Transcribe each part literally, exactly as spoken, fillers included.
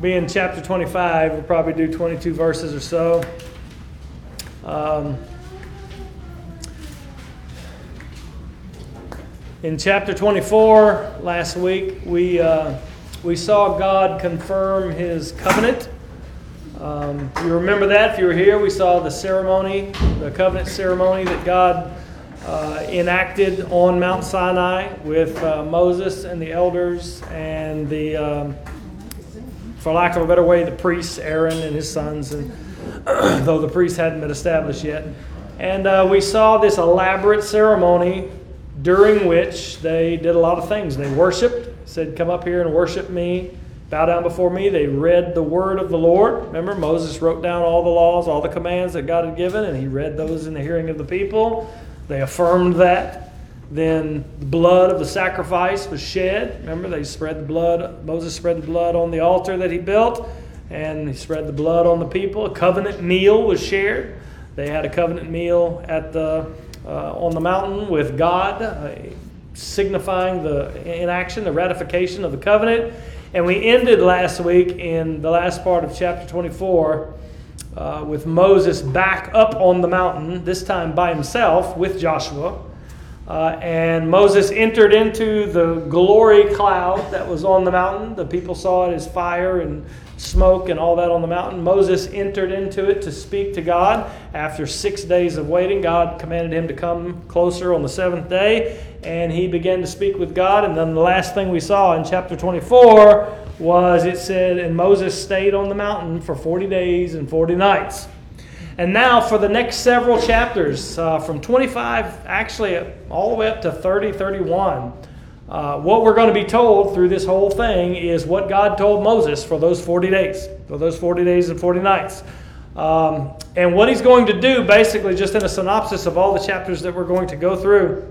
be in chapter twenty-five. We'll probably do twenty-two verses or so. Um, in chapter twenty-four last week, we uh, we saw God confirm His covenant. Um, you remember that if you were here. We saw the ceremony, the covenant ceremony that God uh, enacted on Mount Sinai with uh, Moses and the elders and the, um, for lack of a better way, the priests, Aaron and his sons, and though the priests hadn't been established yet. And uh, we saw this elaborate ceremony during which they did a lot of things. They worshiped, said, come up here and worship me, bow down before me. They read the word of the Lord. Remember, Moses wrote down all the laws, all the commands that God had given, and he read those in the hearing of the people. They affirmed that. Then the blood of the sacrifice was shed. Remember, they spread the blood. Moses spread the blood on the altar that he built, and he spread the blood on the people. A covenant meal was shared. They had a covenant meal at the uh, on the mountain with God, uh, signifying the inaction, the ratification of the covenant. And we ended last week in the last part of chapter twenty-four uh, with Moses back up on the mountain, this time by himself with Joshua. Uh, and Moses entered into the glory cloud that was on the mountain. The people saw it as fire and smoke and all that on the mountain. Moses entered into it to speak to God. After six days of waiting, God commanded him to come closer on the seventh day, and he began to speak with God. And then the last thing we saw in chapter twenty-four was it said, and Moses stayed on the mountain for forty days and forty nights. And now for the next several chapters, uh, from twenty-five, actually all the way up to thirty, thirty-one, Uh, what we're going to be told through this whole thing is what God told Moses for those forty days, for those forty days and forty nights. Um, and what he's going to do, basically, just in a synopsis of all the chapters that we're going to go through,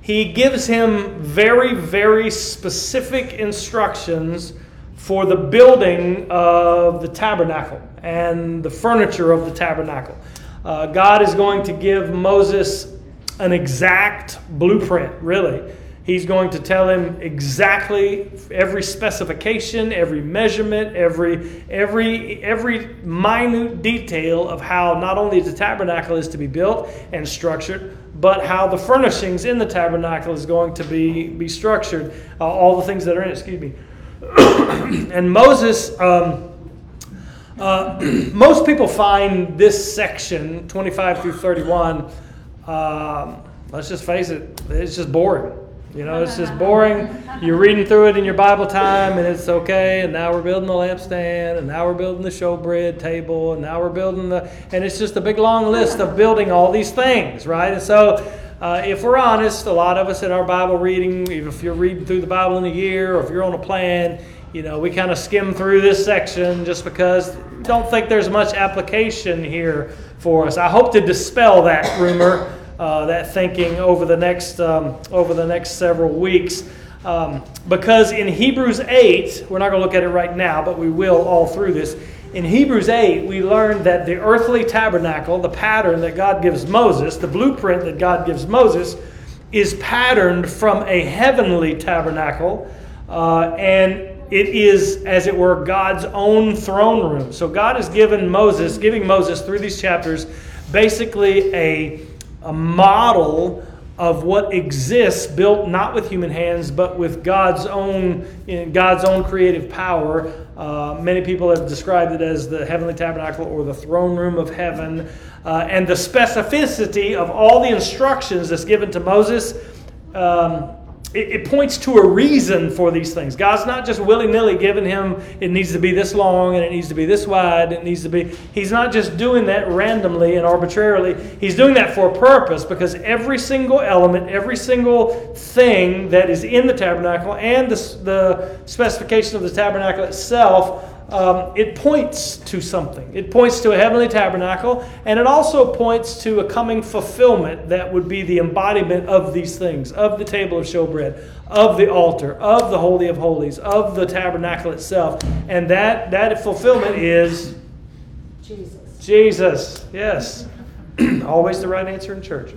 he gives him very, very specific instructions for the building of the tabernacle and the furniture of the tabernacle. Uh, God is going to give Moses an exact blueprint, really. He's going to tell him exactly every specification, every measurement, every every every minute detail of how not only the tabernacle is to be built and structured, but how the furnishings in the tabernacle is going to be, be structured, uh, all the things that are in it, excuse me. And Moses, um, uh, most people find this section, twenty-five through thirty-one, uh, let's just face it, it's just boring. You know, it's just boring. You're reading through it in your Bible time, and it's okay, and now we're building the lampstand, and now we're building the showbread table, and now we're building the... And it's just a big, long list of building all these things, right? And so, uh, if we're honest, a lot of us in our Bible reading, if you're reading through the Bible in a year, or if you're on a plan, you know, we kind of skim through this section just because we don't think there's much application here for us. I hope to dispel that rumor. Uh, that thinking over the next um, over the next several weeks, um, because in Hebrews eight, we're not going to look at it right now, but we will all through this. In Hebrews eight, we learned that the earthly tabernacle, the pattern that God gives Moses, the blueprint that God gives Moses, is patterned from a heavenly tabernacle, uh, and it is, as it were, God's own throne room. So God has given Moses, giving Moses through these chapters, basically a a model of what exists, built not with human hands, but with God's own, in God's own creative power. Uh, many people have described it as the heavenly tabernacle or the throne room of heaven. Uh, and the specificity of all the instructions that's given to Moses, um, it, it points to a reason for these things. God's not just willy-nilly giving him, it needs to be this long, and it needs to be this wide, and it needs to be... He's not just doing that randomly and arbitrarily. He's doing that for a purpose, because every single element, every single thing that is in the tabernacle and the, the specification of the tabernacle itself, um, it points to something. It points to a heavenly tabernacle, and it also points to a coming fulfillment that would be the embodiment of these things, of the table of showbread, of the altar, of the Holy of Holies, of the tabernacle itself. And that, that fulfillment is Jesus. Jesus, yes. Always the right answer in church.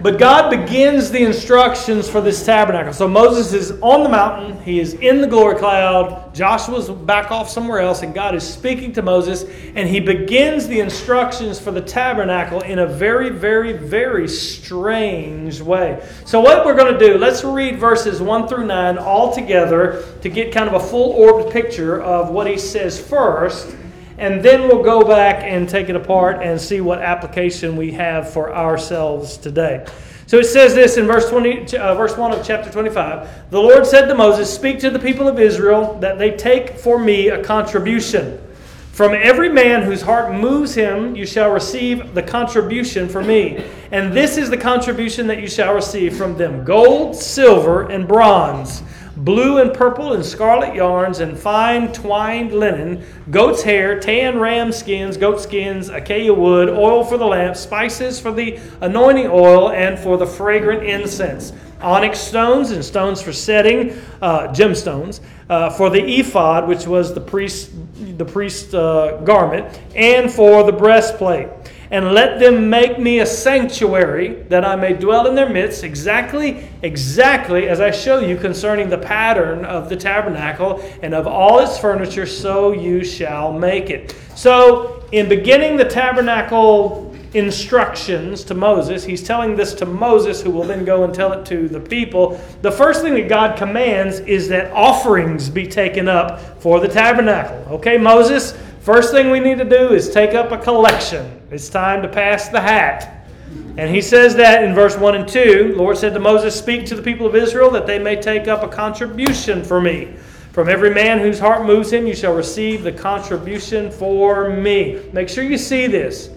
But God begins the instructions for this tabernacle. So Moses is on the mountain. He is in the glory cloud. Joshua's back off somewhere else, and God is speaking to Moses. And he begins the instructions for the tabernacle in a very, very, very strange way. So what we're going to do, let's read verses one through nine all together to get kind of a full-orbed picture of what he says first. And then we'll go back and take it apart and see what application we have for ourselves today. So it says this in verse twenty, uh, verse one of chapter twenty-five. The Lord said to Moses, "Speak to the people of Israel that they take for me a contribution. From every man whose heart moves him, you shall receive the contribution for me. And this is the contribution that you shall receive from them: gold, silver, and bronze, blue and purple and scarlet yarns, and fine twined linen, goat's hair, tan ram skins, goat skins, acacia wood, oil for the lamp, spices for the anointing oil, and for the fragrant incense, onyx stones and stones for setting, uh, gemstones, uh, for the ephod," which was the priest, the priest uh, garment, "and for the breastplate. And let them make me a sanctuary, that I may dwell in their midst, exactly, exactly as I show you concerning the pattern of the tabernacle and of all its furniture, so you shall make it." So, in beginning the tabernacle instructions to Moses, he's telling this to Moses, who will then go and tell it to the people. The first thing that God commands is that offerings be taken up for the tabernacle. Okay, Moses? First thing we need to do is take up a collection. It's time to pass the hat. And he says that in verse one and two. The Lord said to Moses, "Speak to the people of Israel that they may take up a contribution for me. From every man whose heart moves him, you shall receive the contribution for me." Make sure you see this.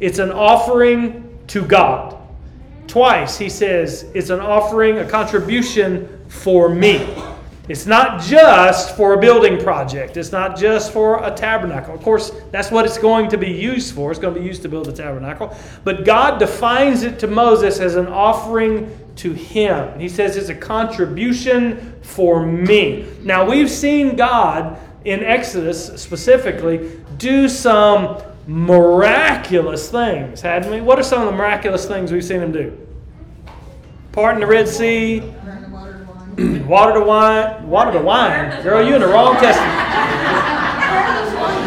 It's an offering to God. Twice he says it's an offering, a contribution for me. It's not just for a building project. It's not just for a tabernacle. Of course, that's what it's going to be used for. It's going to be used to build a tabernacle. But God defines it to Moses as an offering to him. He says it's a contribution for me. Now, we've seen God in Exodus specifically do some miraculous things, hadn't we? What are some of the miraculous things we've seen him do? Parting the Red Sea. Water to wine. Water to wine. Girl, you're in the wrong testament.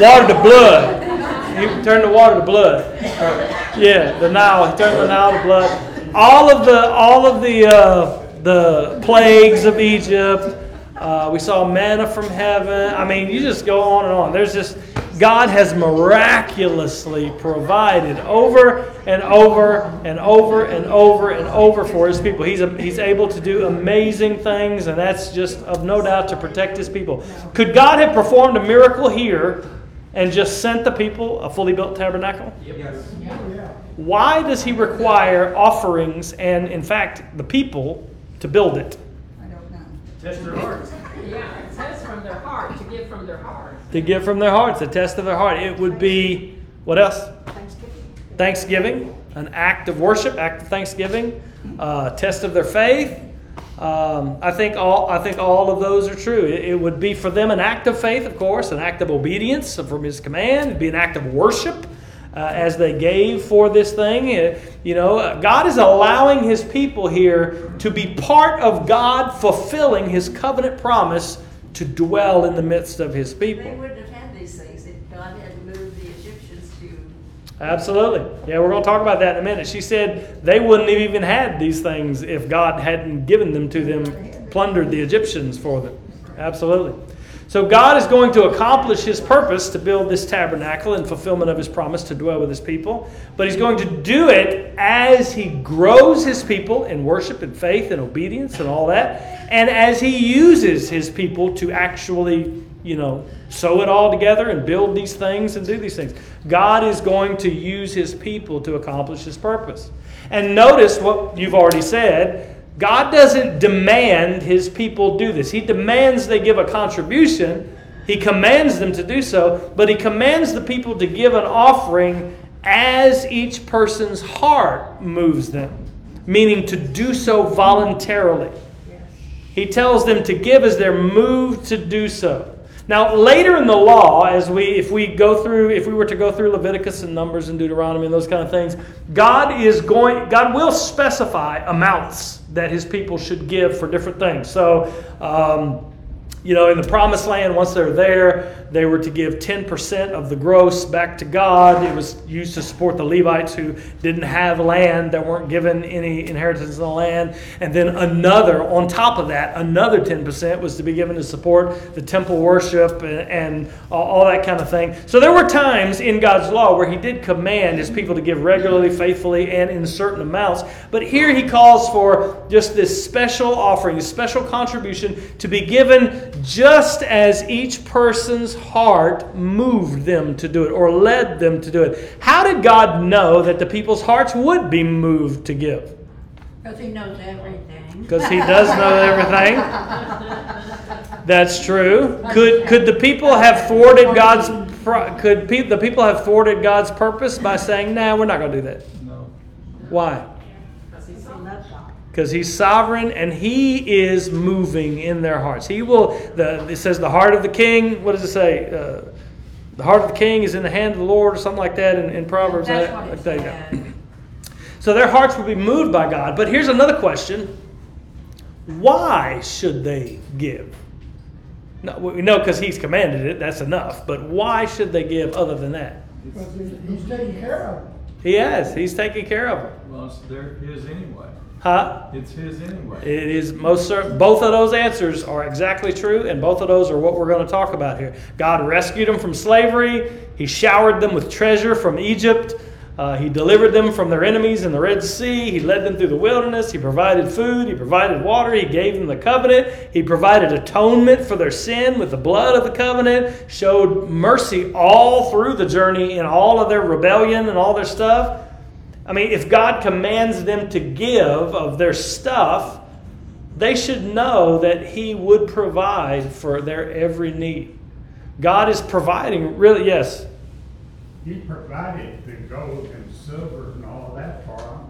Water to blood. You turn the water to blood. Or, yeah, the Nile. He turned the Nile to blood. All of the all of the uh, the plagues of Egypt. Uh, we saw manna from heaven. I mean, you just go on and on. There's just God has miraculously provided over and over and over and over and over for his people. He's a, he's able to do amazing things, and that's just of no doubt to protect his people. Could God have performed a miracle here and just sent the people a fully built tabernacle? Yes. Why does he require offerings and, in fact, the people to build it? I don't know. Test their hearts. Yeah, it says from their heart, to give from their heart. To give from their hearts, a test of their heart. It would be, what else? Thanksgiving. Thanksgiving, an act of worship, act of thanksgiving, uh, test of their faith. Um, I think all I think all of those are true. It, it would be for them an act of faith, of course, an act of obedience from his command. It would be an act of worship uh, as they gave for this thing. It, You know, God is allowing his people here to be part of God fulfilling his covenant promise to dwell in the midst of his people. They wouldn't have had these things if God hadn't moved the Egyptians to... Absolutely. Yeah, we're going to talk about that in a minute. She said they wouldn't have even had these things if God hadn't given them to them, plundered the Egyptians for them. Absolutely. So God is going to accomplish his purpose to build this tabernacle in fulfillment of his promise to dwell with his people. But he's going to do it as he grows his people in worship and faith and obedience and all that. And as he uses his people to actually, you know, sew it all together and build these things and do these things. God is going to use his people to accomplish his purpose. And notice what you've already said. God doesn't demand his people do this. He demands they give a contribution. He commands them to do so, but he commands the people to give an offering as each person's heart moves them, meaning to do so voluntarily. He tells them to give as they're moved to do so. Now, later in the law, as we if we go through, if we were to go through Leviticus and Numbers and Deuteronomy and those kind of things, God is going, God will specify amounts that His people should give for different things. So, um, you know, in the Promised Land, once they're there, they were to give ten percent of the gross back to God. It was used to support the Levites who didn't have land, that weren't given any inheritance in the land. And then another, on top of that, another ten percent was to be given to support the temple worship and, and all that kind of thing. So there were times in God's law where He did command His people to give regularly, faithfully, and in certain amounts. But here He calls for just this special offering, a special contribution to be given just as each person's heart moved them to do it or led them to do it. How did God know that the people's hearts would be moved to give? Because He knows everything. Because He does know everything. That's true. Could could the people have thwarted God's could pe- the people have thwarted God's purpose by saying, "Nah, we're not going to do that"? No. Why? Because He's sovereign and He is moving in their hearts. He will. The, it says the heart of the king. What does it say? Uh, the heart of the king is in the hand of the Lord, or something like that in, in Proverbs. That's I, what it said. So their hearts will be moved by God. But here's another question: why should they give? No, we know because He's commanded it. That's enough. But why should they give other than that? Because He's taking care of them. He has. He's taking care of them. Well, it's their, his anyway. Huh? It's His anyway. It is most certain. Both of those answers are exactly true, and both of those are what we're going to talk about here. God rescued them from slavery. He showered them with treasure from Egypt. Uh, he delivered them from their enemies in the Red Sea. He led them through the wilderness. He provided food. He provided water. He gave them the covenant. He provided atonement for their sin with the blood of the covenant. Showed mercy all through the journey in all of their rebellion and all their stuff. I mean, if God commands them to give of their stuff, they should know that He would provide for their every need. God is providing, really, yes? He provided the gold and silver and all that for them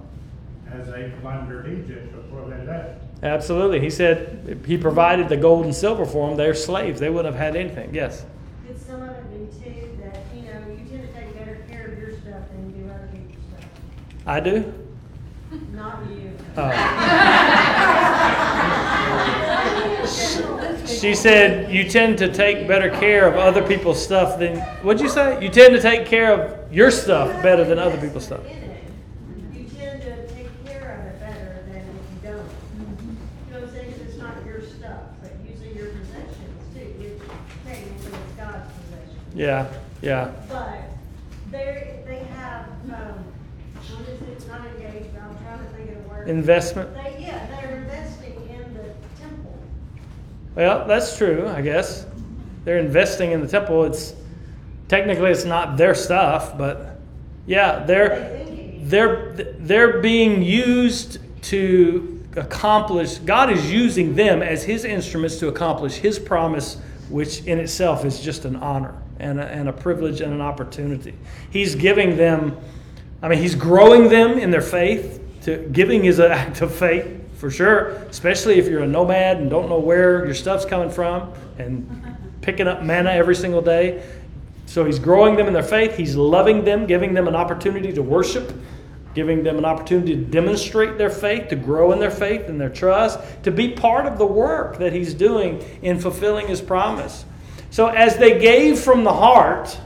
as they plundered Egypt before they left. Absolutely. He said He provided the gold and silver for them. They're slaves. They wouldn't have had anything. Yes? Did some of it be too that, you know, you tend to take better care of your stuff than you do other people's stuff? I do? Not you. Oh. She said, you tend to take better care of other people's stuff than... What'd you say? You tend to take care of your stuff better than other people's stuff. You tend to take care of it better than if you don't. You know what I'm saying? Because it's not your stuff, but usually your possessions, too. You're paying for God's possessions. Yeah, yeah. But they have... Um, It's not engaged, but I'm trying to think of the word. Investment. They, yeah, they're investing in the temple. Well, that's true, I guess. They're investing in the temple. It's technically it's not their stuff, but yeah, they're they're they're being used to accomplish. God is using them as His instruments to accomplish His promise, which in itself is just an honor and a, and a privilege and an opportunity. He's giving them. I mean, He's growing them in their faith. To, giving is an act of faith, for sure, especially if you're a nomad and don't know where your stuff's coming from and picking up manna every single day. So He's growing them in their faith. He's loving them, giving them an opportunity to worship, giving them an opportunity to demonstrate their faith, to grow in their faith and their trust, to be part of the work that He's doing in fulfilling His promise. So as they gave from the heart...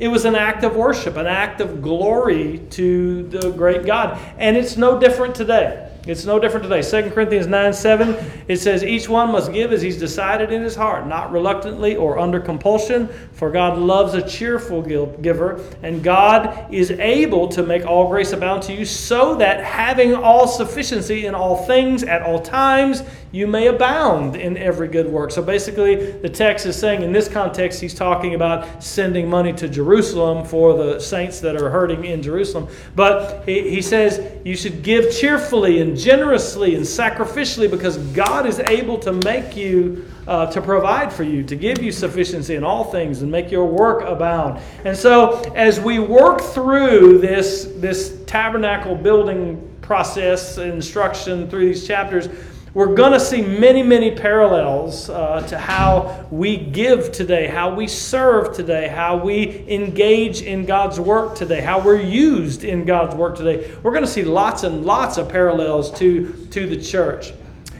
It was an act of worship, an act of glory to the great God. And it's no different today. It's no different today. Second Corinthians nine seven, it says, each one must give as he's decided in his heart, not reluctantly or under compulsion, for God loves a cheerful giver, and God is able to make all grace abound to you, so that having all sufficiency in all things at all times, you may abound in every good work. So basically, the text is saying, in this context, he's talking about sending money to Jerusalem for the saints that are hurting in Jerusalem. But he, he says, you should give cheerfully and generously and sacrificially, because God is able to make you, uh, to provide for you, to give you sufficiency in all things and make your work abound. And so, as we work through this, this tabernacle building process, instruction through these chapters, We're going to see many, many parallels uh, to how we give today, how we serve today, how we engage in God's work today, how we're used in God's work today. We're going to see lots and lots of parallels to, to the church.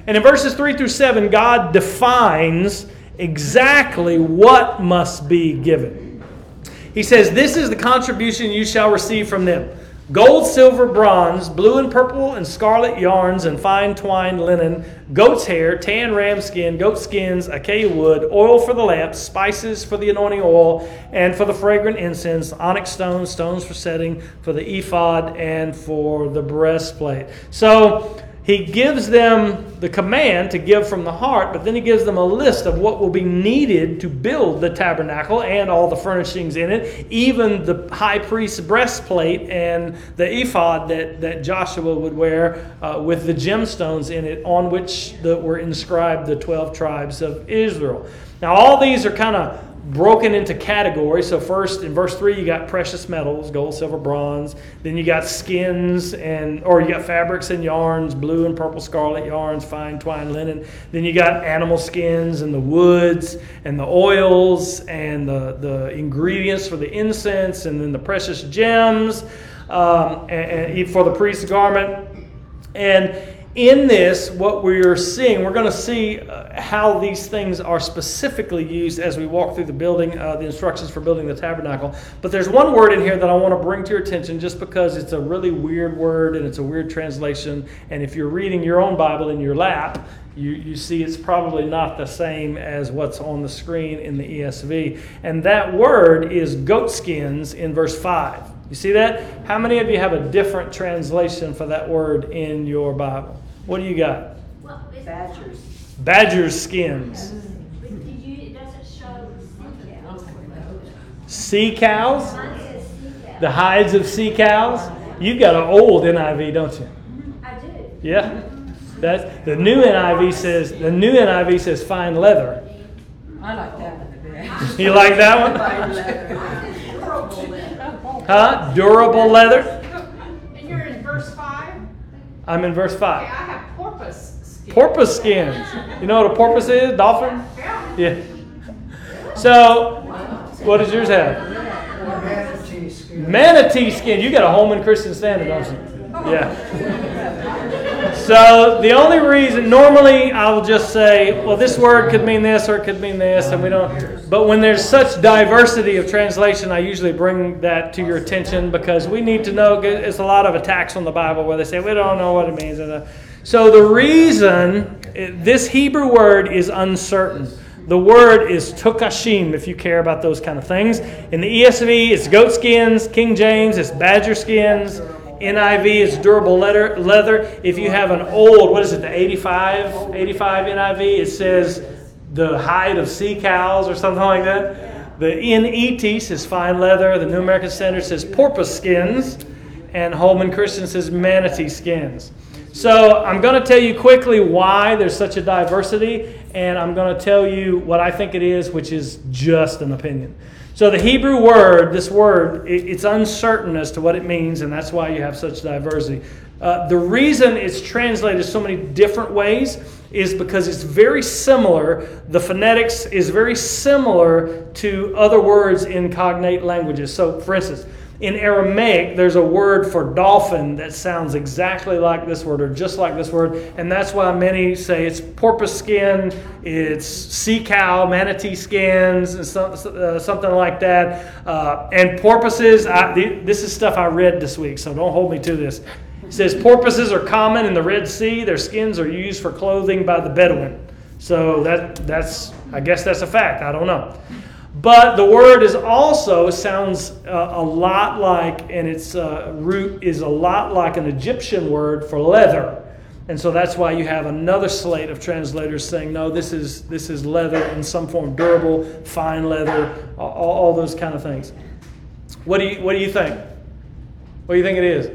And in verses three through seven, God defines exactly what must be given. He says, "This is the contribution you shall receive from them. Gold, silver, bronze, blue and purple and scarlet yarns and fine twined linen, goat's hair, tan ram skin, goat skins, acacia wood, oil for the lamps, spices for the anointing oil and for the fragrant incense, onyx stones, stones for setting, for the ephod and for the breastplate." So he gives them the command to give from the heart, but then he gives them a list of what will be needed to build the tabernacle and all the furnishings in it, even the high priest's breastplate and the ephod that, that Joshua would wear uh, with the gemstones in it on which the, were inscribed the twelve tribes of Israel. Now all these are kind of broken into categories. So first in verse three you got precious metals, gold, silver, bronze. Then you got skins and or you got fabrics and yarns, blue and purple scarlet yarns, fine twined linen. Then you got animal skins and the woods and the oils and the, the ingredients for the incense and then the precious gems um, and, and for the priest's garment. And in this, what we're seeing, we're going to see uh, how these things are specifically used as we walk through the building, uh, the instructions for building the tabernacle. But there's one word in here that I want to bring to your attention just because it's a really weird word and it's a weird translation. And if you're reading your own Bible in your lap, you, you see it's probably not the same as what's on the screen in the E S V. And that word is goatskins in verse five. You see that? How many of you have a different translation for that word in your Bible? What do you got? Well, badgers. Badger's skins. Did you, does it show sea cows? Sea cows? The hides of sea cows? You got an old N I V, don't you? I do. Yeah. That's, the new N I V says the new N I V says fine leather. I like that one the best. You like that one? Fine leather. Horrible leather. Huh? Durable leather. And you're in verse five? I'm in verse five. Okay, I have porpoise skins. Porpoise skins. You know what a porpoise is? Dolphin? Yeah. So, what does yours have? Manatee skin. Manatee skin. You got a Holman Christian Standard, don't you? Yeah. So, the only reason, normally I'll just say, well, this word could mean this or it could mean this, and we don't. But when there's such diversity of translation, I usually bring that to your attention because we need to know. It's a lot of attacks on the Bible where they say, we don't know what it means. So the reason this Hebrew word is uncertain, the word is tukashim, if you care about those kind of things. In the E S V, it's goat skins. King James, it's badger skins. N I V, it's durable leather. Leather. If you have an old, what is it, the eighty-five, eighty-five N I V, it says the hide of sea cows or something like that. The N E T says fine leather. The New American Standard says porpoise skins. And Holman Christian says manatee skins. So I'm going to tell you quickly why there's such a diversity, and I'm going to tell you what I think it is, which is just an opinion. So the Hebrew word, this word, it's uncertain as to what it means, and that's why you have such diversity. Uh, the reason it's translated so many different ways is because it's very similar. The phonetics is very similar to other words in cognate languages. So, for instance, in Aramaic, there's a word for dolphin that sounds exactly like this word or just like this word, and that's why many say it's porpoise skin, it's sea cow, manatee skins, and so, uh, something like that. Uh, and porpoises, I, this is stuff I read this week, so don't hold me to this. It says porpoises are common in the Red Sea. Their skins are used for clothing by the Bedouin. So that that's, I guess that's a fact. I don't know. But the word is also sounds uh, a lot like, and its uh, root is a lot like an Egyptian word for leather. And so that's why you have another slate of translators saying, no, this is this is leather in some form, durable, fine leather, all, all those kind of things. What do you what do you think? What do you think it is?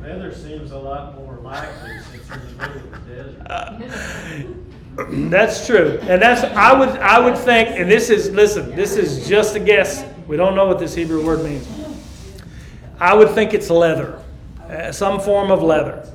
Leather seems a lot more likely since you're in the middle of the desert. Uh, That's true. And that's I would I would think, and this is, listen, this is just a guess. We don't know what this Hebrew word means. I would think it's leather, uh, some form of leather,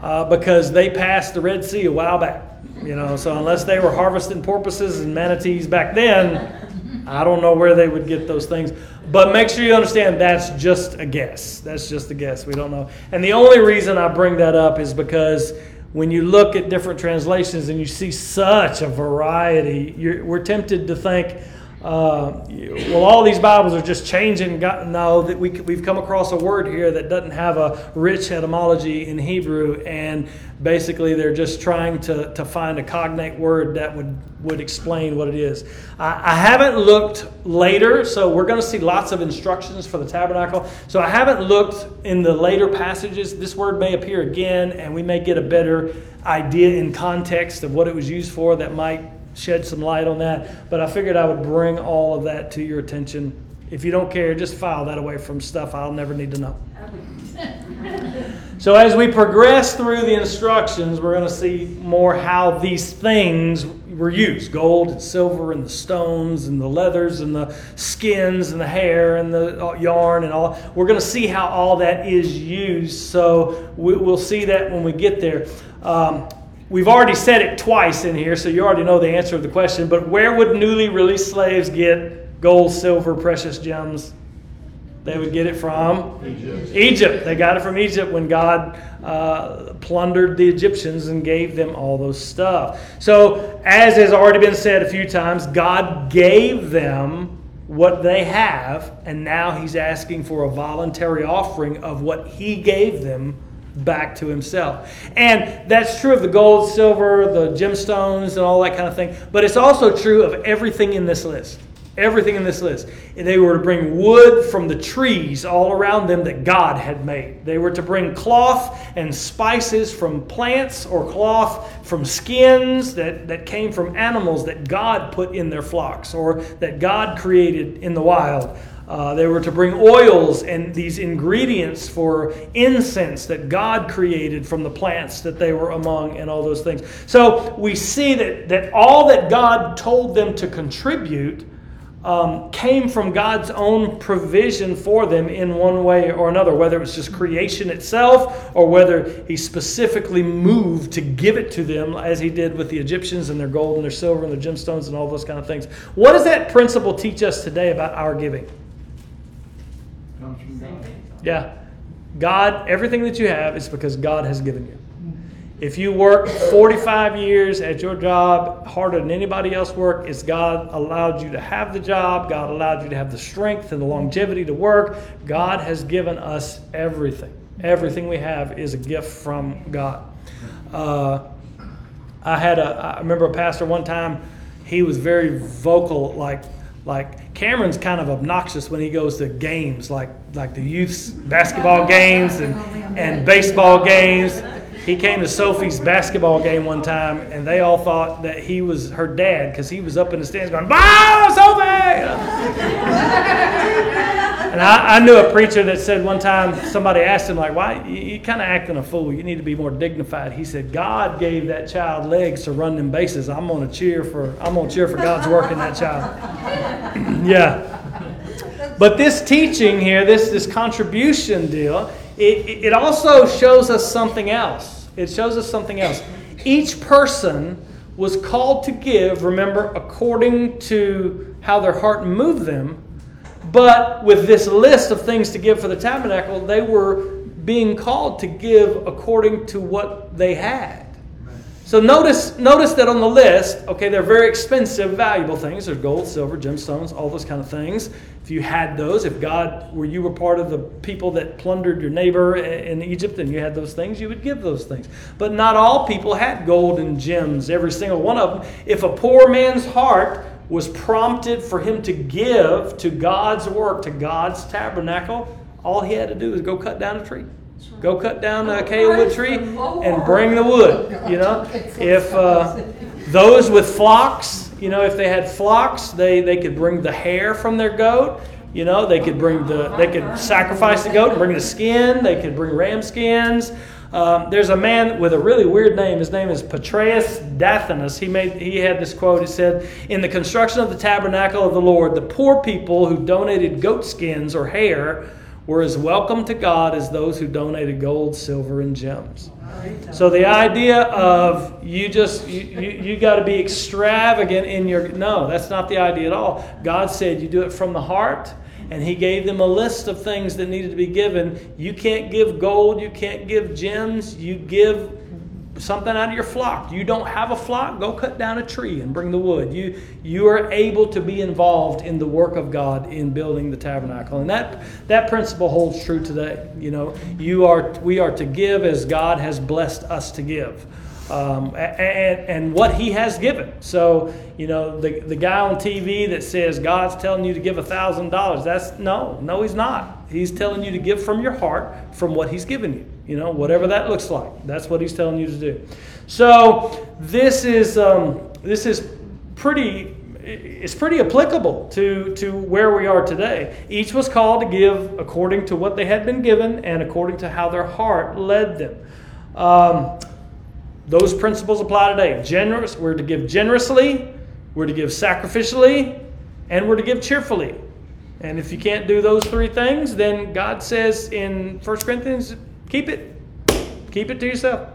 uh, because they passed the Red Sea a while back. You know, so unless they were harvesting porpoises and manatees back then, I don't know where they would get those things. But make sure you understand that's just a guess. That's just a guess. We don't know. And the only reason I bring that up is because when you look at different translations and you see such a variety, you're, we're tempted to think, uh, well, all these Bibles are just changing. God, no, that we, we've come across a word here that doesn't have a rich etymology in Hebrew, and basically they're just trying to, to find a cognate word that would, would explain what it is. I, I haven't looked later, so we're going to see lots of instructions for the tabernacle. So I haven't looked in the later passages. This word may appear again, and we may get a better idea in context of what it was used for that might shed some light on that, but I figured I would bring all of that to your attention. If you don't care, just file that away from stuff I'll never need to know. So as we progress through the instructions, we're going to see more how these things were used. Gold and silver and the stones and the leathers and the skins and the hair and the yarn and all. We're going to see how all that is used, so we'll see that when we get there. Um, We've already said it twice in here, so you already know the answer of the question, but where would newly released slaves get gold, silver, precious gems? They would get it from Egypt. Egypt. They got it from Egypt when God uh, plundered the Egyptians and gave them all those stuff. So, as has already been said a few times, God gave them what they have, and now he's asking for a voluntary offering of what he gave them back to himself. And that's true of the gold, silver, the gemstones, and all that kind of thing. But it's also true of everything in this list. Everything in this list. They were to bring wood from the trees all around them that God had made. They were to bring cloth and spices from plants, or cloth from skins that, that came from animals that God put in their flocks or that God created in the wild. Uh, they were to bring oils and these ingredients for incense that God created from the plants that they were among and all those things. So we see that, that all that God told them to contribute um, came from God's own provision for them in one way or another, whether it was just creation itself or whether he specifically moved to give it to them as he did with the Egyptians and their gold and their silver and their gemstones and all those kind of things. What does that principle teach us today about our giving? Yeah. God, everything that you have is because God has given you. If you work forty-five years at your job harder than anybody else worked, it's God allowed you to have the job. God allowed you to have the strength and the longevity to work. God has given us everything. Everything we have is a gift from God. Uh, I had a, I remember a pastor one time, he was very vocal, like, Like, Cameron's kind of obnoxious when he goes to games, like like the youth's basketball games and, and baseball games. He came to Sophie's basketball game one time, and they all thought that he was her dad because he was up in the stands going, "Ball, Sophie!" And I, I knew a preacher that said one time, somebody asked him, like, "Why, you, you kind of acting a fool. You need to be more dignified." He said, "God gave that child legs to run them bases. I'm going to cheer for, I'm going to cheer for God's work in that child." Yeah. But this teaching here, this, this contribution deal, it, it also shows us something else. It shows us something else. Each person was called to give, remember, according to how their heart moved them. But with this list of things to give for the tabernacle, they were being called to give according to what they had. So notice notice that on the list, okay, they're very expensive, valuable things. There's gold, silver, gemstones, all those kind of things. If you had those, if God, were you were part of the people that plundered your neighbor in Egypt and you had those things, you would give those things. But not all people had gold and gems, every single one of them. If a poor man's heart was prompted for him to give to God's work, to God's tabernacle, all he had to do was go cut down a tree. Go cut down a acacia wood tree and bring the wood, you know. If uh, those with flocks, you know, if they had flocks, they, they could bring the hair from their goat. You know, they could bring the, they could sacrifice the goat and bring the skin. They could bring ram skins. Um, there's a man with a really weird name. His name is Petraeus Dathanus. He made he had this quote. It said, "In the construction of the tabernacle of the Lord, the poor people who donated goat skins or hair were as welcome to God as those who donated gold, silver, and gems. So the idea of you just, you, you, you got to be extravagant in your, no, that's not the idea at all. God said you do it from the heart, and he gave them a list of things that needed to be given. You can't give gold, you can't give gems, you give something out of your flock. You don't have a flock? Go cut down a tree and bring the wood. You you are able to be involved in the work of God in building the tabernacle, and that that principle holds true today. You know, you are we are to give as God has blessed us to give, um, and and what He has given. So you know, the the guy on T V that says God's telling you to give a thousand dollars. That's no, no, He's not. He's telling you to give from your heart, from what He's given you. You know, whatever that looks like, that's what he's telling you to do. So this is um, this is pretty it's pretty applicable to, to where we are today. Each was called to give according to what they had been given and according to how their heart led them. Um, those principles apply today. Generous, we're to give generously, we're to give sacrificially, and we're to give cheerfully. And if you can't do those three things, then God says in First Corinthians, Keep it. Keep it to yourself.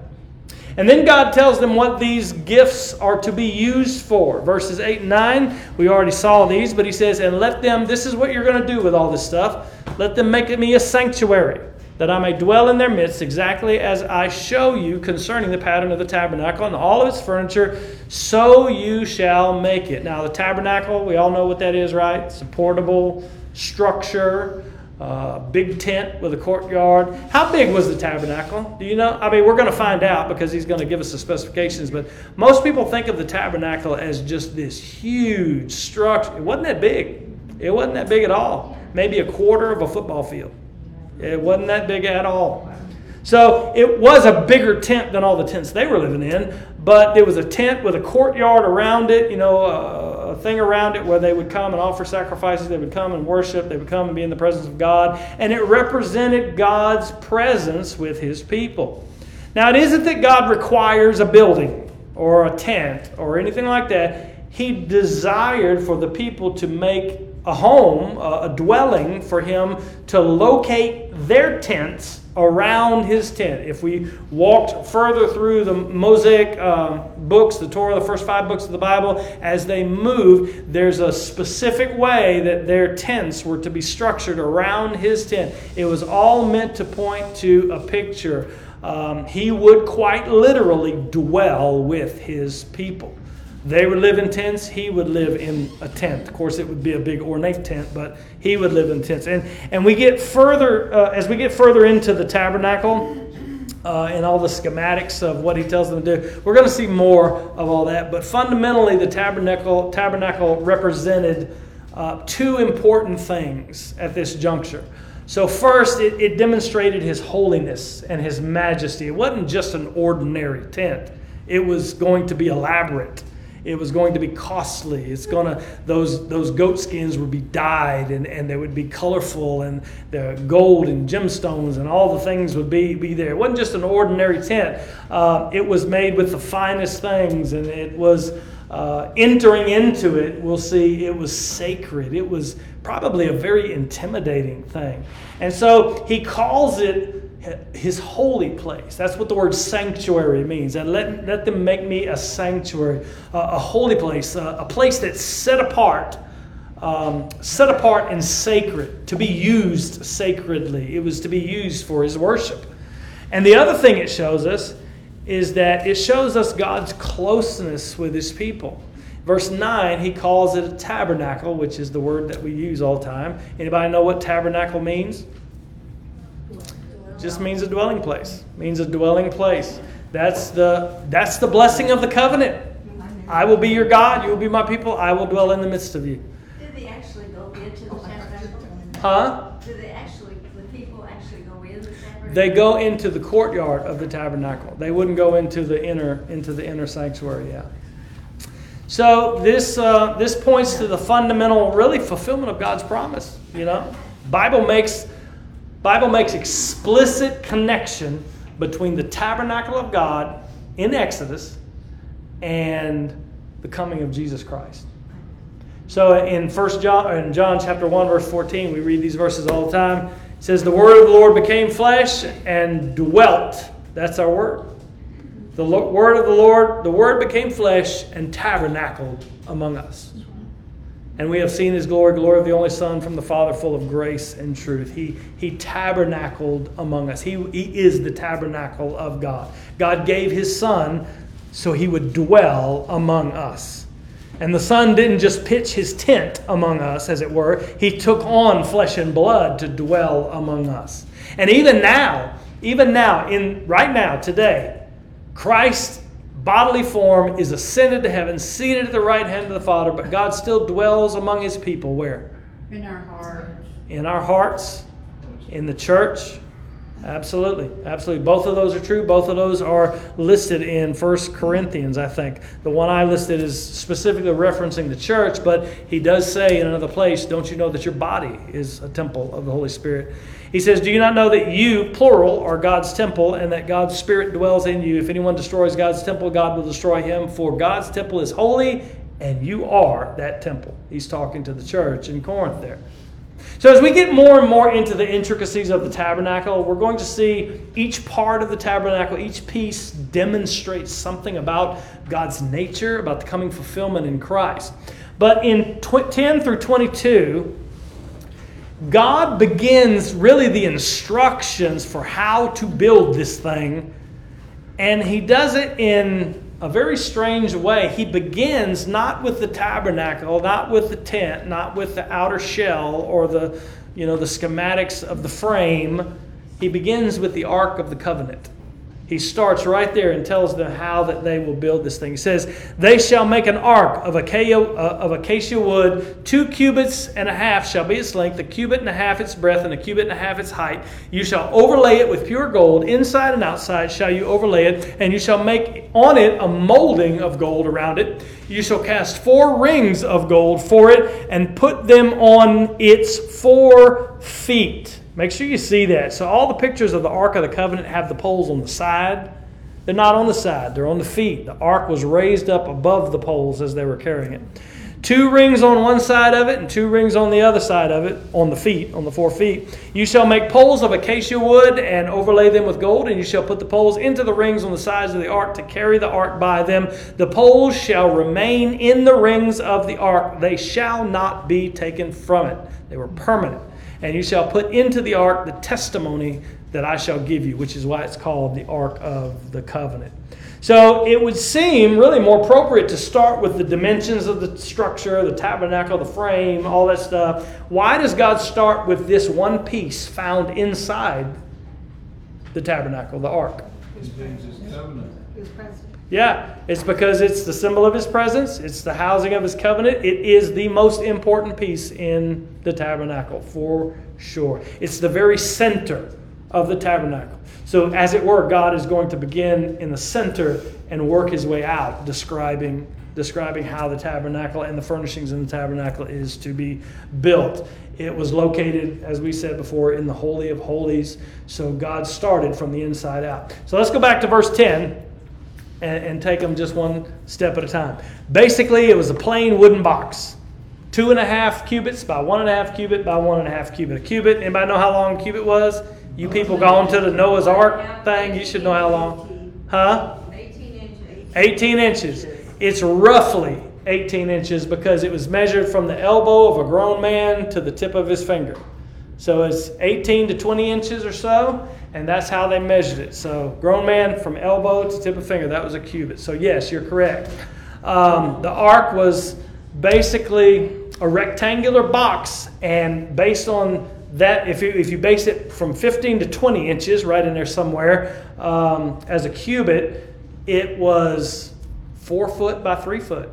And then God tells them what these gifts are to be used for. Verses eight and nine, we already saw these, but he says, and let them, this is what you're going to do with all this stuff. Let them make me a sanctuary, that I may dwell in their midst exactly as I show you concerning the pattern of the tabernacle and all of its furniture, so you shall make it. Now the tabernacle, we all know what that is, right? It's a portable structure. Uh, big tent with a courtyard. How big was the tabernacle? Do you know? I mean, we're going to find out because he's going to give us the specifications, but most people think of the tabernacle as just this huge structure. It wasn't that big. It wasn't that big at all. Maybe a quarter of a football field. It wasn't that big at all. So it was a bigger tent than all the tents they were living in, but it was a tent with a courtyard around it, you know, uh, a thing around it where they would come and offer sacrifices, they would come and worship, they would come and be in the presence of God, and it represented God's presence with his people. Now it isn't that God requires a building or a tent or anything like that. He desired for the people to make a home, a dwelling for him to locate their tents around his tent. If we walked further through the Mosaic um, books, the Torah, the first five books of the Bible, as they moved, there's a specific way that their tents were to be structured around his tent. It was all meant to point to a picture. Um, he would quite literally dwell with his people. They would live in tents. He would live in a tent. Of course, it would be a big ornate tent, but he would live in tents. And and we get further uh, as we get further into the tabernacle uh, and all the schematics of what he tells them to do. We're going to see more of all that. But fundamentally, the tabernacle tabernacle represented uh, two important things at this juncture. So first, it, it demonstrated his holiness and his majesty. It wasn't just an ordinary tent. It was going to be elaborate. It was going to be costly. It's gonna those those goat skins would be dyed, and, and they would be colorful, and the gold and gemstones and all the things would be be there. It wasn't just an ordinary tent. Uh, it was made with the finest things, and it was uh, entering into it. We'll see. It was sacred. It was probably a very intimidating thing, and so he calls it his holy place. That's what the word sanctuary means. And let, let them make me a sanctuary, uh, a holy place, uh, a place that's set apart, um, set apart and sacred, to be used sacredly. It was to be used for his worship. And the other thing it shows us is that it shows us God's closeness with his people. Verse nine, he calls it a tabernacle, which is the word that we use all the time. Anybody know what tabernacle means? Just means a dwelling place. Means a dwelling place. That's the that's the blessing of the covenant. I will be your God. You will be my people. I will dwell in the midst of you. Did they actually go into the tabernacle? Huh? Did they actually the people actually go into the tabernacle? They go into the courtyard of the tabernacle. They wouldn't go into the inner into the inner sanctuary. Yeah. So this uh, this points to the fundamental, really, fulfillment of God's promise. You know, Bible makes. Bible makes explicit connection between the tabernacle of God in Exodus and the coming of Jesus Christ. So in First John, in John chapter one, verse fourteen, we read these verses all the time. It It says, the word of the Lord became flesh and dwelt. That's our word. The lo- word of the Lord, the word became flesh and tabernacled among us. And we have seen his glory, glory of the only Son from the Father, full of grace and truth. He, he tabernacled among us. He, he is the tabernacle of God. God gave his Son so he would dwell among us. And the Son didn't just pitch his tent among us, as it were. He took on flesh and blood to dwell among us. And even now, even now, in right now, today, Christ's bodily form is ascended to heaven, seated at the right hand of the Father, but God still dwells among his people. Where? In our hearts. In our hearts, in the church. Absolutely, absolutely. Both of those are true. Both of those are listed in First Corinthians, I think. The one I listed is specifically referencing the church, but he does say in another place, don't you know that your body is a temple of the Holy Spirit? He says, do you not know that you, plural, are God's temple and that God's Spirit dwells in you? If anyone destroys God's temple, God will destroy him, for God's temple is holy and you are that temple. He's talking to the church in Corinth there. So as we get more and more into the intricacies of the tabernacle, we're going to see each part of the tabernacle, each piece demonstrates something about God's nature, about the coming fulfillment in Christ. But in ten through twenty-two, God begins really the instructions for how to build this thing, and he does it in a very strange way. He begins not with the tabernacle, not with the tent, not with the outer shell or the, you know, the schematics of the frame. He begins with the Ark of the Covenant. He starts right there and tells them how that they will build this thing. He says, they shall make an ark of acacia, of acacia wood. Two cubits and a half shall be its length, a cubit and a half its breadth, and a cubit and a half its height. You shall overlay it with pure gold. Inside and outside shall you overlay it, and you shall make on it a molding of gold around it. You shall cast four rings of gold for it and put them on its four feet. Make sure you see that. So all the pictures of the Ark of the Covenant have the poles on the side. They're not on the side. They're on the feet. The Ark was raised up above the poles as they were carrying it. Two rings on one side of it and two rings on the other side of it, on the feet, on the four feet. You shall make poles of acacia wood and overlay them with gold, and you shall put the poles into the rings on the sides of the ark to carry the ark by them. The poles shall remain in the rings of the ark. They shall not be taken from it. They were permanent. And you shall put into the ark the testimony that I shall give you, which is why it's called the Ark of the Covenant. So it would seem really more appropriate to start with the dimensions of the structure, the tabernacle, the frame, all that stuff. Why does God start with this one piece found inside the tabernacle, the ark? His covenant. His presence. Yeah, it's because it's the symbol of his presence. It's the housing of his covenant. It is the most important piece in the tabernacle, for sure. It's the very center of the tabernacle. So as it were, God is going to begin in the center and work his way out, describing describing how the tabernacle and the furnishings in the tabernacle is to be built. It was located, as we said before, in the Holy of Holies. So God started from the inside out. So let's go back to verse ten. And take them just one step at a time. Basically, it was a plain wooden box. Two and a half cubits by one and a half cubit by one and a half cubit. A cubit, anybody know how long a cubit was? You people gone to the Noah's Ark thing, you should know how long. Huh? eighteen inches. eighteen inches. It's roughly eighteen inches because it was measured from the elbow of a grown man to the tip of his finger. So it's eighteen to twenty inches or so, and that's how they measured it. So grown man from elbow to tip of finger, that was a cubit. So yes, you're correct. Um, the ark was basically a rectangular box, and based on that, if you, if you base it from fifteen to twenty inches, right in there somewhere, um, as a cubit, it was four foot by three foot.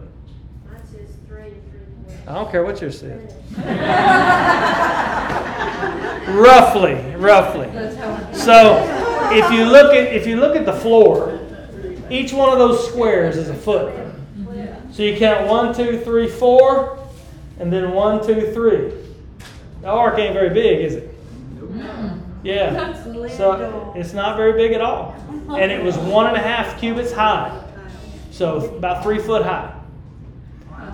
Mine says three, three I don't care what yours says. Roughly, roughly. So, if you look at if you look at the floor, each one of those squares is a foot. So you count one, two, three, four, and then one, two, three. The ark ain't very big, is it? Yeah. So it's not very big at all, and it was one and a half cubits high, so about three foot high.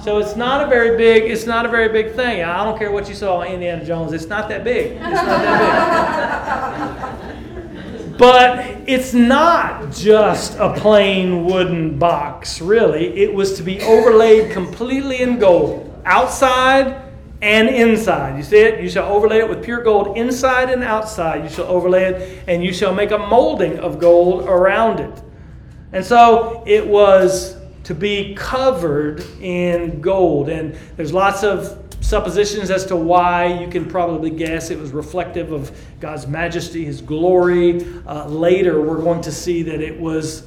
So it's not a very big, it's not a very big thing. I don't care what you saw in Indiana Jones. It's not that big. It's not that big. But it's not just a plain wooden box, really. It was to be overlaid completely in gold, outside and inside. You see it? You shall overlay it with pure gold inside and outside. You shall overlay it, and you shall make a molding of gold around it. And so it was to be covered in gold. And there's lots of suppositions as to why. You can probably guess it was reflective of God's majesty, His glory. Uh, later, we're going to see that it was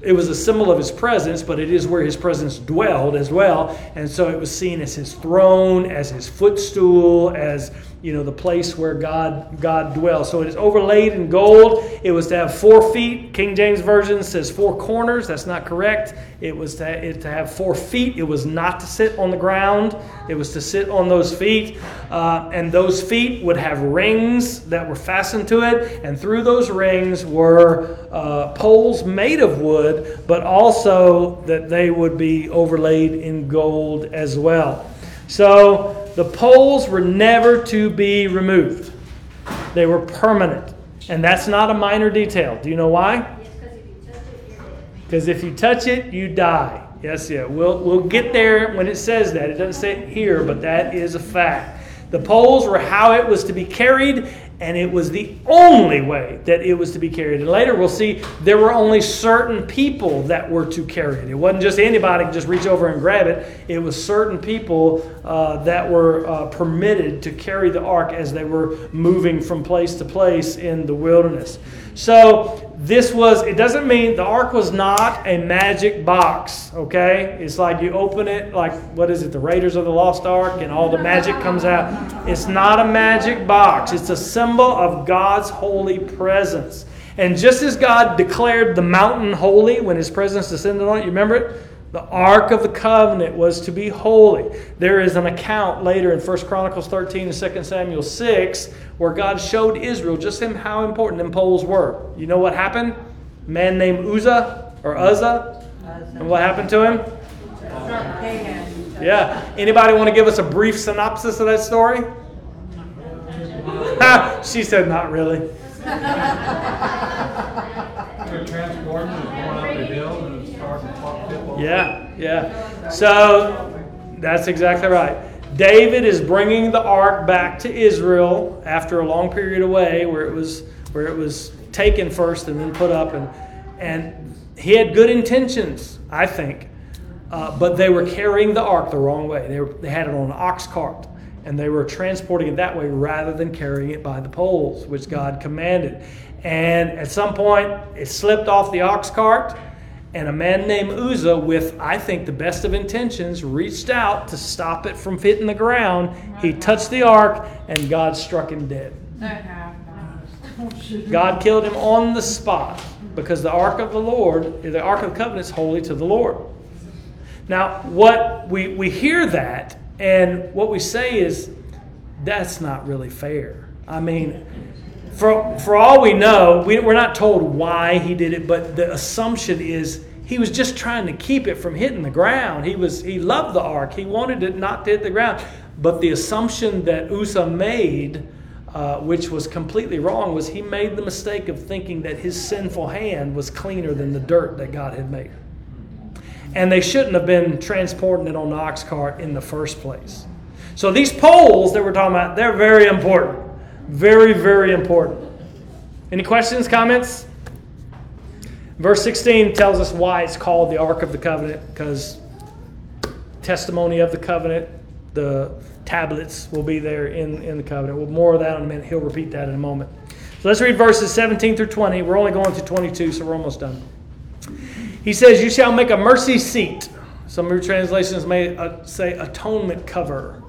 it was a symbol of His presence, but it is where His presence dwelled as well. And so it was seen as His throne, as His footstool, as, you know, the place where God God dwells. So it is overlaid in gold. It was to have four feet. King James Version says four corners. That's not correct. It was to, it to have four feet. It was not to sit on the ground. It was to sit on those feet. Uh, and those feet would have rings that were fastened to it. And through those rings were uh, poles made of wood, but also that they would be overlaid in gold as well. So the poles were never to be removed. They were permanent. And that's not a minor detail. Do you know why? Because if you touch it, you die. Yes, yeah. We'll, we'll get there when it says that. It doesn't say it here, but that is a fact. The poles were how it was to be carried, and it was the only way that it was to be carried. And later we'll see there were only certain people that were to carry it. It wasn't just anybody could just reach over and grab it. It was certain people uh, that were uh, permitted to carry the ark as they were moving from place to place in the wilderness. So this was, it doesn't mean, the ark was not a magic box, okay? It's like you open it, like, what is it, the Raiders of the Lost Ark, and all the magic comes out. It's not a magic box. It's a symbol of God's holy presence. And just as God declared the mountain holy when His presence descended on it, you remember it? The Ark of the Covenant was to be holy. There is an account later in First Chronicles thirteen and Second Samuel six where God showed Israel just how important them poles were. You know what happened? A man named Uzzah or Uzzah. And what happened to him? Yeah. Anybody want to give us a brief synopsis of that story? She said, not really. Yeah, yeah. So that's exactly right. David is bringing the ark back to Israel after a long period away where it was where it was taken first and then put up. And, and he had good intentions, I think. Uh, but they were carrying the ark the wrong way. They, were, they had it on an ox cart. And they were transporting it that way rather than carrying it by the poles, which God commanded. And at some point, it slipped off the ox cart, and a man named Uzzah, with, I think, the best of intentions, reached out to stop it from hitting the ground. He touched the ark, and God struck him dead. God killed him on the spot, because the ark of the Lord, the ark of the covenant, is holy to the Lord. Now, what we, we hear that, and what we say is, that's not really fair. I mean, for for all we know, we, we're not told why he did it, but the assumption is he was just trying to keep it from hitting the ground. He was he loved the ark. He wanted it not to hit the ground. But the assumption that Uzzah made, uh, which was completely wrong, was he made the mistake of thinking that his sinful hand was cleaner than the dirt that God had made. And they shouldn't have been transporting it on the ox cart in the first place. So these poles that we're talking about, they're very important. Very, very important. Any questions, comments? Verse sixteen tells us why it's called the Ark of the Covenant, because testimony of the covenant, the tablets will be there in, in the covenant. Well, more of that in a minute. He'll repeat that in a moment. So let's read verses seventeen through twenty. We're only going to twenty-two, so we're almost done. He says, you shall make a mercy seat. Some of your translations may uh, say atonement cover.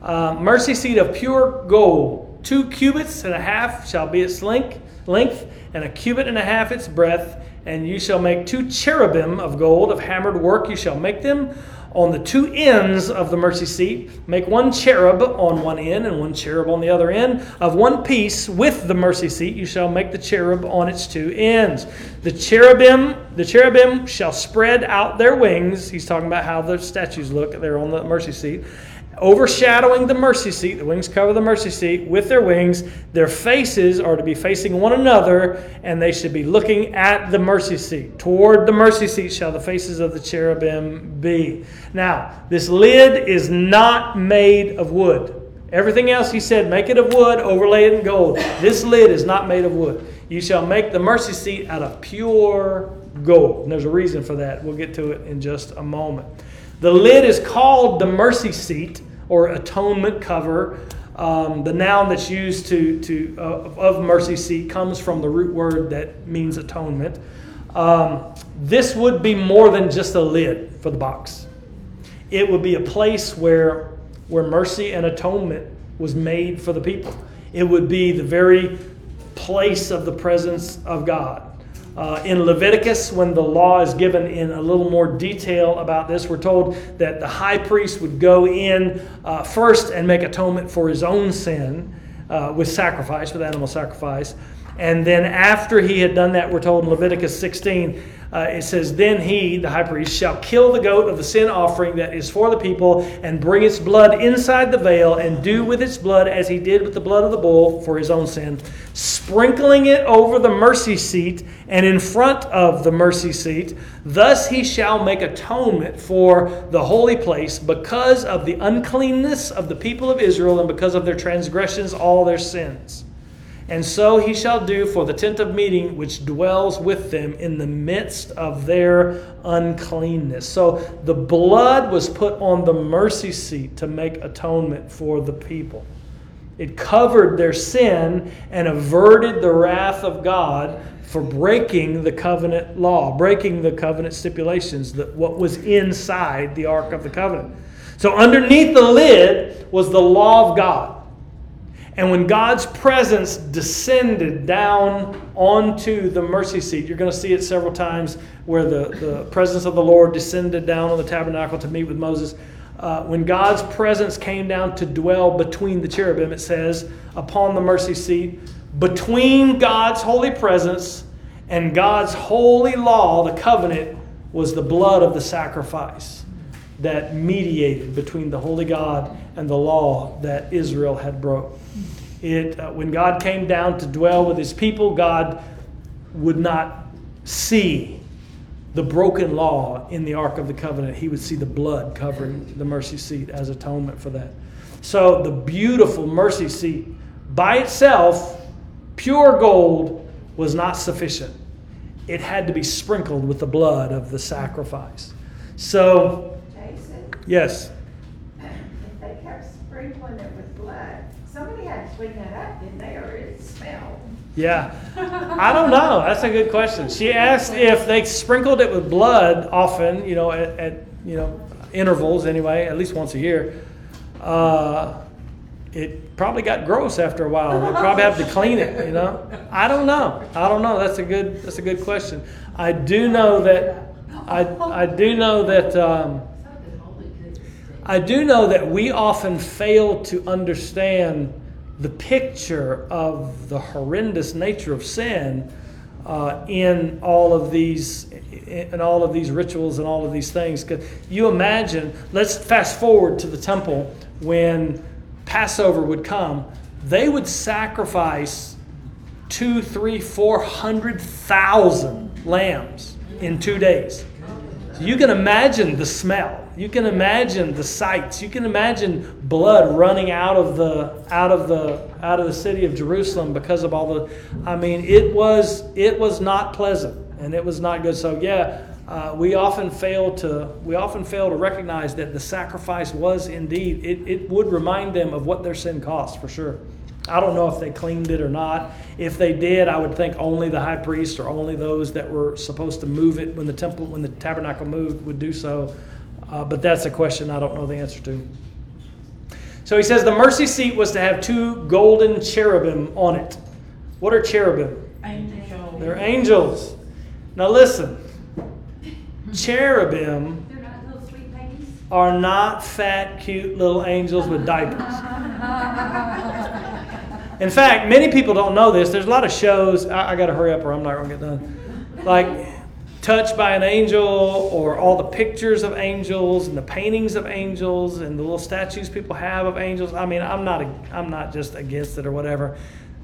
Uh, mercy seat of pure gold. Two cubits and a half shall be its length, length, and a cubit and a half its breadth. And you shall make two cherubim of gold, of hammered work you shall make them. on the two ends of the mercy seat. Make one cherub on one end and one cherub on the other end. Of one piece with the mercy seat you shall make the cherub on its two ends. The cherubim, the cherubim shall spread out their wings. He's talking about how the statues look. They're on the mercy seat. Overshadowing the mercy seat, the wings cover the mercy seat with their wings. Their faces are to be facing one another, and they should be looking at the mercy seat. Toward the mercy seat shall the faces of the cherubim be. Now, this lid is not made of wood. Everything else he said, make it of wood, overlay it in gold. This lid is not made of wood. You shall make the mercy seat out of pure gold. And there's a reason for that. We'll get to it in just a moment. The lid is called the mercy seat or atonement cover. Um, the noun that's used to, to uh, of mercy seat comes from the root word that means atonement. Um, this would be more than just a lid for the box. It would be a place where, where mercy and atonement was made for the people. It would be the very place of the presence of God. Uh, in Leviticus, when the law is given in a little more detail about this, we're told that the high priest would go in uh, first and make atonement for his own sin uh, with sacrifice, with animal sacrifice. And then after he had done that, we're told in Leviticus sixteen, uh, it says, then he, the high priest, shall kill the goat of the sin offering that is for the people and bring its blood inside the veil and do with its blood as he did with the blood of the bull for his own sin, sprinkling it over the mercy seat and in front of the mercy seat. Thus he shall make atonement for the holy place because of the uncleanness of the people of Israel and because of their transgressions, all their sins. And so he shall do for the tent of meeting which dwells with them in the midst of their uncleanness. So the blood was put on the mercy seat to make atonement for the people. It covered their sin and averted the wrath of God for breaking the covenant law, breaking the covenant stipulations, that what was inside the Ark of the Covenant. So underneath the lid was the law of God. And when God's presence descended down onto the mercy seat, you're going to see it several times where the, the presence of the Lord descended down on the tabernacle to meet with Moses. Uh, when God's presence came down to dwell between the cherubim, it says, upon the mercy seat, between God's holy presence and God's holy law, the covenant, was the blood of the sacrifice that mediated between the holy God and the law that Israel had broke. It, uh, when God came down to dwell with his people, God would not see the broken law in the Ark of the Covenant. He would see the blood covering the mercy seat as atonement for that. So the beautiful mercy seat by itself, pure gold, was not sufficient. It had to be sprinkled with the blood of the sacrifice. So, yes. If they kept sprinkling it with blood, somebody had to clean that up, didn't they, or it smelled? Yeah. I don't know. That's a good question. She asked if they sprinkled it with blood often, you know, at, at you know intervals anyway, at least once a year. Uh, it probably got gross after a while. They probably have to clean it, you know. I don't know. I don't know. That's a good. That's a good question. I do know that. I I do know that. Um, I do know that we often fail to understand the picture of the horrendous nature of sin uh, in all of these, in all of these rituals and all of these things. 'Cause you imagine, let's fast forward to the temple when Passover would come. They would sacrifice two, three, four hundred thousand lambs in two days. So you can imagine the smell. You can imagine the sights. You can imagine blood running out of the out of the out of the city of Jerusalem because of all the. I mean, it was it was not pleasant and it was not good. So yeah, uh, we often fail to we often fail to recognize that the sacrifice was indeed. It it would remind them of what their sin cost for sure. I don't know if they cleaned it or not. If they did, I would think only the high priest or only those that were supposed to move it when the temple when the tabernacle moved would do so. Uh, but that's a question I don't know the answer to. So he says the mercy seat was to have two golden cherubim on it. What are cherubim? Angels. They're angels. Now listen. Cherubim. They're not little sweet babies? are not fat, cute little angels with diapers. In fact, many people don't know this. There's a lot of shows. I, I got to hurry up or I'm not going to get done. Like Touched by an Angel, or all the pictures of angels and the paintings of angels and the little statues people have of angels. I mean, I'm not, I'm not just against it or whatever.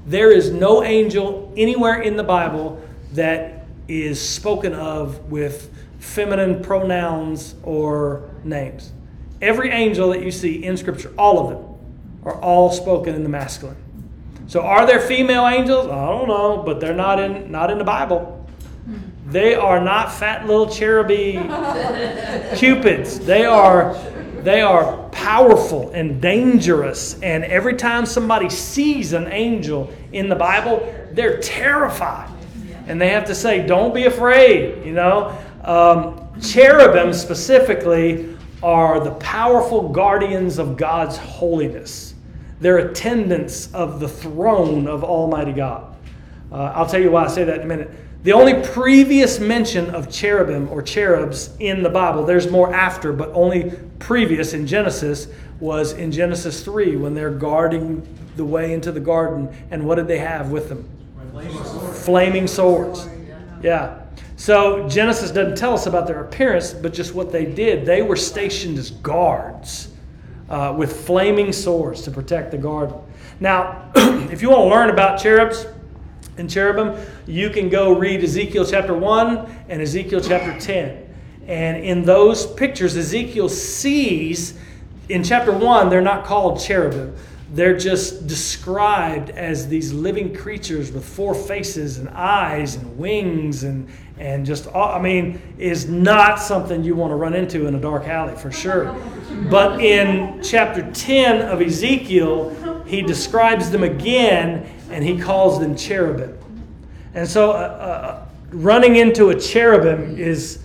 There is no angel anywhere in the Bible that is spoken of with feminine pronouns or names. Every angel that you see in Scripture, all of them, are all spoken in the masculine. So are there female angels? I don't know, but they're not in not in the Bible. They are not fat little cheruby cupids. They are, they are powerful and dangerous. And every time somebody sees an angel in the Bible, they're terrified. And they have to say, don't be afraid, you know. Um, cherubim specifically are the powerful guardians of God's holiness. They're attendants of the throne of Almighty God. Uh, I'll tell you why I say that in a minute. The only previous mention of cherubim or cherubs in the Bible, there's more after, but only previous in Genesis, was in Genesis three when they're guarding the way into the garden. And what did they have with them? Flaming swords. Yeah. So Genesis doesn't tell us about their appearance, but just what they did. They were stationed as guards uh, with flaming swords to protect the garden. Now, if you want to learn about cherubs and cherubim, you can go read Ezekiel chapter one and Ezekiel chapter ten. And in those pictures, Ezekiel sees, in chapter one, they're not called cherubim. They're just described as these living creatures with four faces and eyes and wings and, and just, all, I mean, is not something you want to run into in a dark alley for sure. But in chapter ten of Ezekiel, he describes them again and he calls them cherubim. And so uh, uh, running into a cherubim is,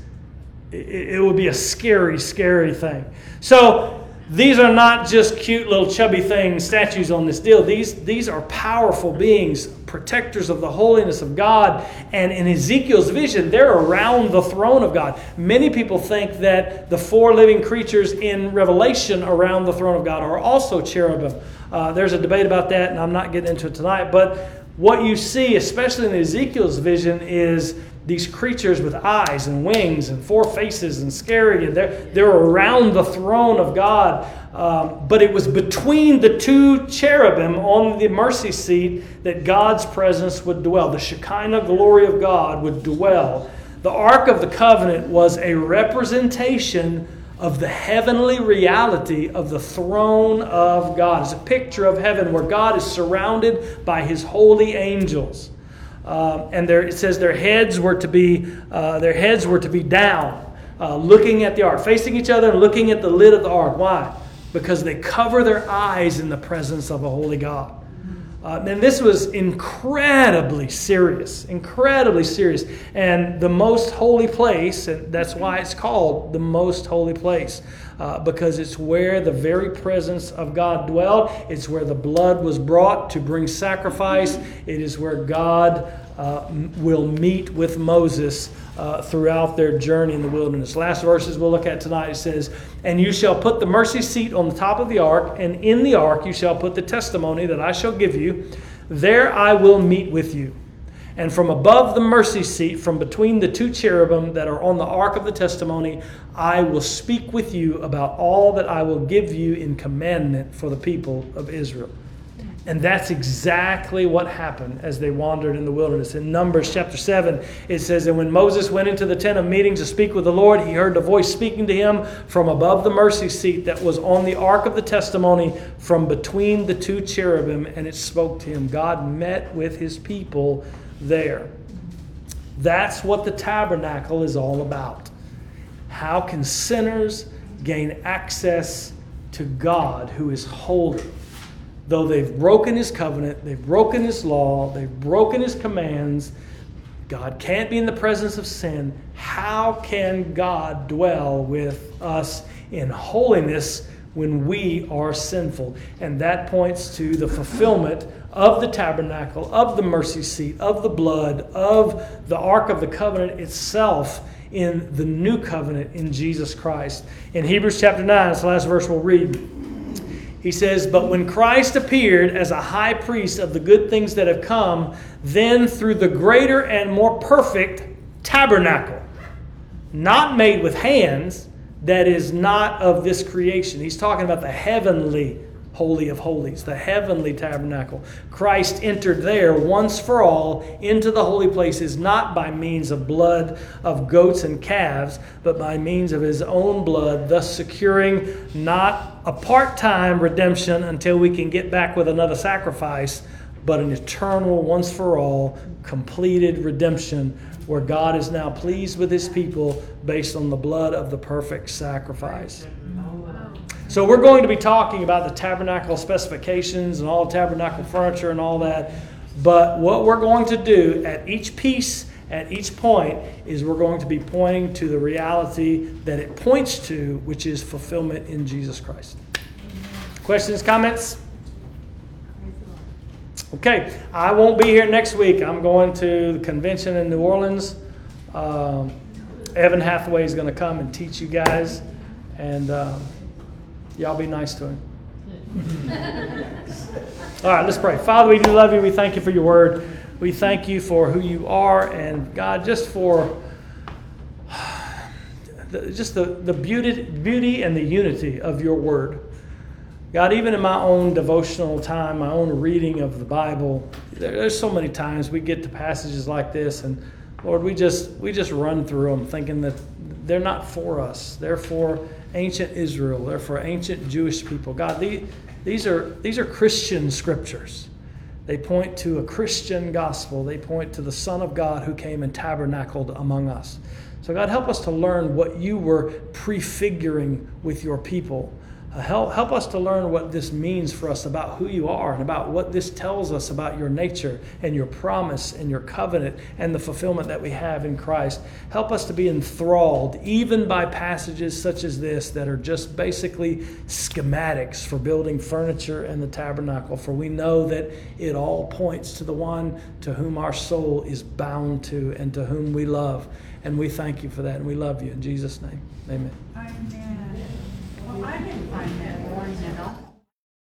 it, it would be a scary, scary thing. So these are not just cute little chubby things, statues on this deal. These, these are powerful beings, protectors of the holiness of God. And in Ezekiel's vision, they're around the throne of God. Many people think that the four living creatures in Revelation around the throne of God are also cherubim. Uh, there's a debate about that, and I'm not getting into it tonight, but what you see, especially in Ezekiel's vision, is these creatures with eyes and wings and four faces and scary. And they're, they're around the throne of God. Um, but it was between the two cherubim on the mercy seat that God's presence would dwell. The Shekinah glory of God would dwell. The Ark of the Covenant was a representation of the heavenly reality of the throne of God. It's a picture of heaven where God is surrounded by His holy angels, um, and there, it says their heads were to be uh, their heads were to be down, uh, looking at the ark, facing each other, and looking at the lid of the ark. Why? Because they cover their eyes in the presence of a holy God. Uh, and this was incredibly serious, incredibly serious. And the most holy place, and that's why it's called the most holy place, uh, because it's where the very presence of God dwelled. It's where the blood was brought to bring sacrifice. It is where God uh, will meet with Moses uh, throughout their journey in the wilderness. Last verses we'll look at tonight, it says, "And you shall put the mercy seat on the top of the ark, and in the ark you shall put the testimony that I shall give you. There I will meet with you. And from above the mercy seat, from between the two cherubim that are on the ark of the testimony, I will speak with you about all that I will give you in commandment for the people of Israel." And that's exactly what happened as they wandered in the wilderness. In Numbers chapter seven, it says, "And when Moses went into the tent of meeting to speak with the Lord, he heard the voice speaking to him from above the mercy seat that was on the ark of the testimony from between the two cherubim, and it spoke to him." God met with His people there. That's what the tabernacle is all about. How can sinners gain access to God who is holy? Though they've broken His covenant, they've broken His law, they've broken His commands, God can't be in the presence of sin. How can God dwell with us in holiness when we are sinful? And that points to the fulfillment of the tabernacle, of the mercy seat, of the blood, of the Ark of the Covenant itself in the new covenant in Jesus Christ. In Hebrews chapter nine, it's the last verse we'll read. He says, "But when Christ appeared as a high priest of the good things that have come, then through the greater and more perfect tabernacle, not made with hands, that is not of this creation." He's talking about the heavenly holy of holies, the heavenly tabernacle. Christ entered there once for all into the holy places, not by means of blood of goats and calves, but by means of his own blood, thus securing not a part-time redemption until we can get back with another sacrifice, but an eternal, once for all, completed redemption where God is now pleased with his people based on the blood of the perfect sacrifice. So we're going to be talking about the tabernacle specifications and all the tabernacle furniture and all that. But what we're going to do at each piece, at each point, is we're going to be pointing to the reality that it points to, which is fulfillment in Jesus Christ. Questions, comments? Okay, I won't be here next week. I'm going to the convention in New Orleans. Um, Evan Hathaway is going to come and teach you guys. And... Um, Y'all be nice to him. All right, let's pray. Father, we do love you. We thank you for your word. We thank you for who you are, and God, just for the, just the, the beauty, beauty and the unity of your word. God, even in my own devotional time, my own reading of the Bible, there, there's so many times we get to passages like this, and Lord, we just we just run through them thinking that they're not for us. They're for ancient Israel. They're for ancient Jewish people. God, these, these are these are Christian scriptures. They point to a Christian gospel. They point to the Son of God who came and tabernacled among us. So God, help us to learn what you were prefiguring with your people. Uh, help, help us to learn what this means for us about who you are and about what this tells us about your nature and your promise and your covenant and the fulfillment that we have in Christ. Help us to be enthralled even by passages such as this that are just basically schematics for building furniture and the tabernacle, for we know that it all points to the one to whom our soul is bound to and to whom we love. And we thank you for that, and we love you. In Jesus' name, amen. Amen. Well, I didn't find that boring at all.